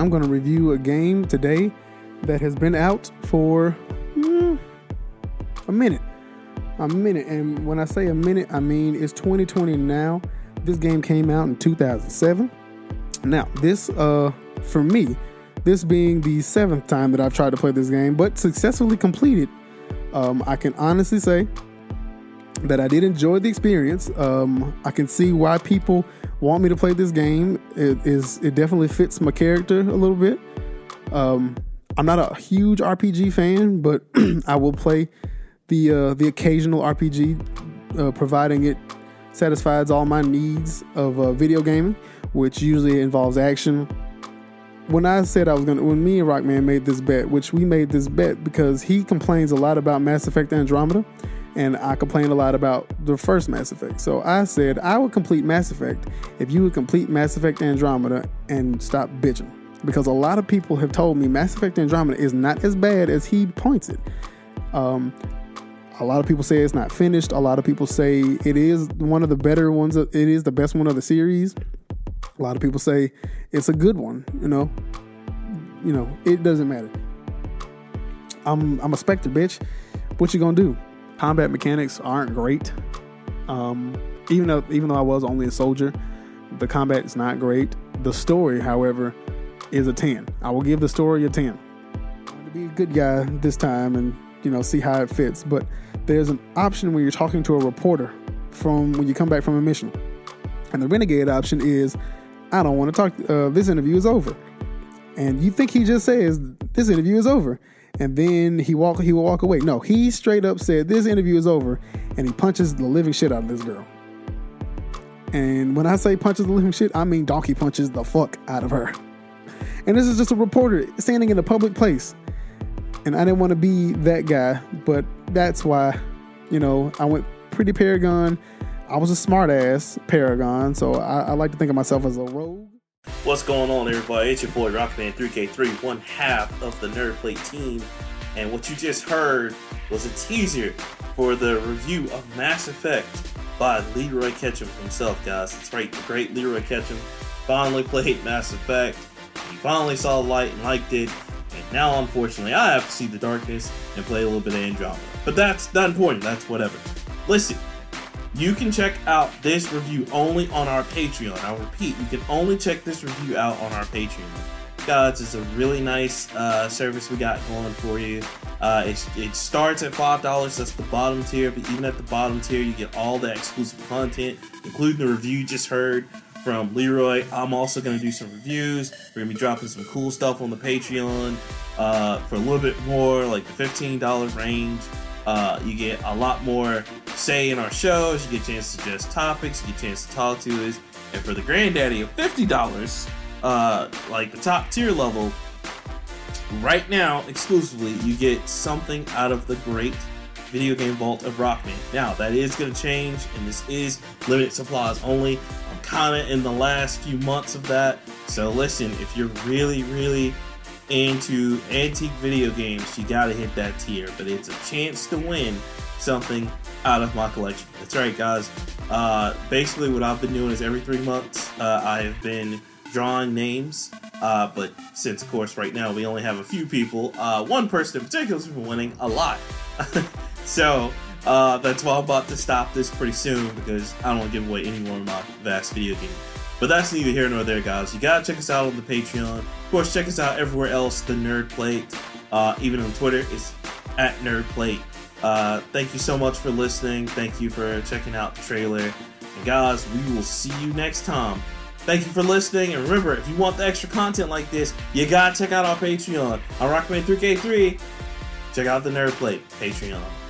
I'm going to review a game today that has been out for a minute. And when I say a minute, I mean it's 2020 now. This game came out in 2007. Now, this, for me, this being the seventh time that I've tried to play this game, but successfully completed, I can honestly say that I did enjoy the experience. I can see why people want me to play this game. It definitely fits my character a little bit. I'm not a huge RPG fan, but I will play the occasional RPG, providing it satisfies all my needs of video gaming, which usually involves action. When I said I was going to, when me and Rockman made this bet, which we made this bet because he complains a lot about Mass Effect Andromeda, and I complained a lot about the first Mass Effect. So I said I would complete Mass Effect if you would complete Mass Effect Andromeda and stop bitching. Because a lot of people have told me Mass Effect Andromeda is not as bad as he points it. A lot of people say it's not finished. A lot of people say it is one of the better ones. It is the best one of the series. A lot of people say it's a good one. You know, it doesn't matter. I'm a Spectre, bitch. What you gonna do? Combat mechanics aren't great. Even though I was only a soldier, the combat is not great. The story, however, is a 10. I will give the story a 10. I'm going to be a good guy this time and, you know, see how it fits. But there's an option when you're talking to a reporter from when you come back from a mission. And the renegade option is, I don't want to talk. This interview is over. And you think he just says, this interview is over. And then he will walk away. No, he straight up said, this interview is over. And he punches the living shit out of this girl. And when I say punches the living shit, I mean donkey punches the fuck out of her. And this is just a reporter standing in a public place. And I didn't want to be that guy. But that's why, you know, I went pretty Paragon. I was a smart ass Paragon. So I like to think of myself as a rogue. What's going on, everybody? It's your boy Rocketman3k3, one half of the Nerd Plate team. And what you just heard was a teaser for the review of Mass Effect by Leroy Ketchum himself, guys. That's right, the great Leroy Ketchum finally played Mass Effect. He finally saw light and liked it, and now, unfortunately, I have to see the darkness and play a little bit of Andromeda. But that's not important. That's whatever. Listen, you can check out this review only on our Patreon. I'll repeat, you can only check this review out on our Patreon. Guys, it's a really nice service we got going for you. It starts at $5. That's the bottom tier. But even at the bottom tier, you get all the exclusive content, including the review you just heard from Leroy. I'm also going to do some reviews. We're going to be dropping some cool stuff on the Patreon for a little bit more, like the $15 range. You get a lot more say in our shows. You get a chance to suggest topics. You get a chance to talk to us. And for the granddaddy of $50, like the top tier level, right now, exclusively, you get something out of the great video game vault of Rockman. Now, that is going to change, and this is limited supplies only. I'm kind of in the last few months of that. So listen, if you're really, really into antique video games, you got to hit that tier. But it's a chance to win something out of my collection. That's right, guys. Basically, what I've been doing is every 3 months, I have been drawing names. But since, of course, right now we only have a few people, one person in particular has been winning a lot. So that's why I'm about to stop this pretty soon, because I don't want to give away any more of my vast video games. But that's neither here nor there, guys. You gotta check us out on the Patreon. Of course, check us out everywhere else, the Nerd Plate. Even on Twitter, it's at Nerd Plate. Thank you so much for listening. Thank you for checking out the trailer. And guys, we will see you next time. Thank you for listening, and remember, if you want the extra content like this, you gotta check out our Patreon. I'm Rockman3k3. Check out the Nerd Plate Patreon.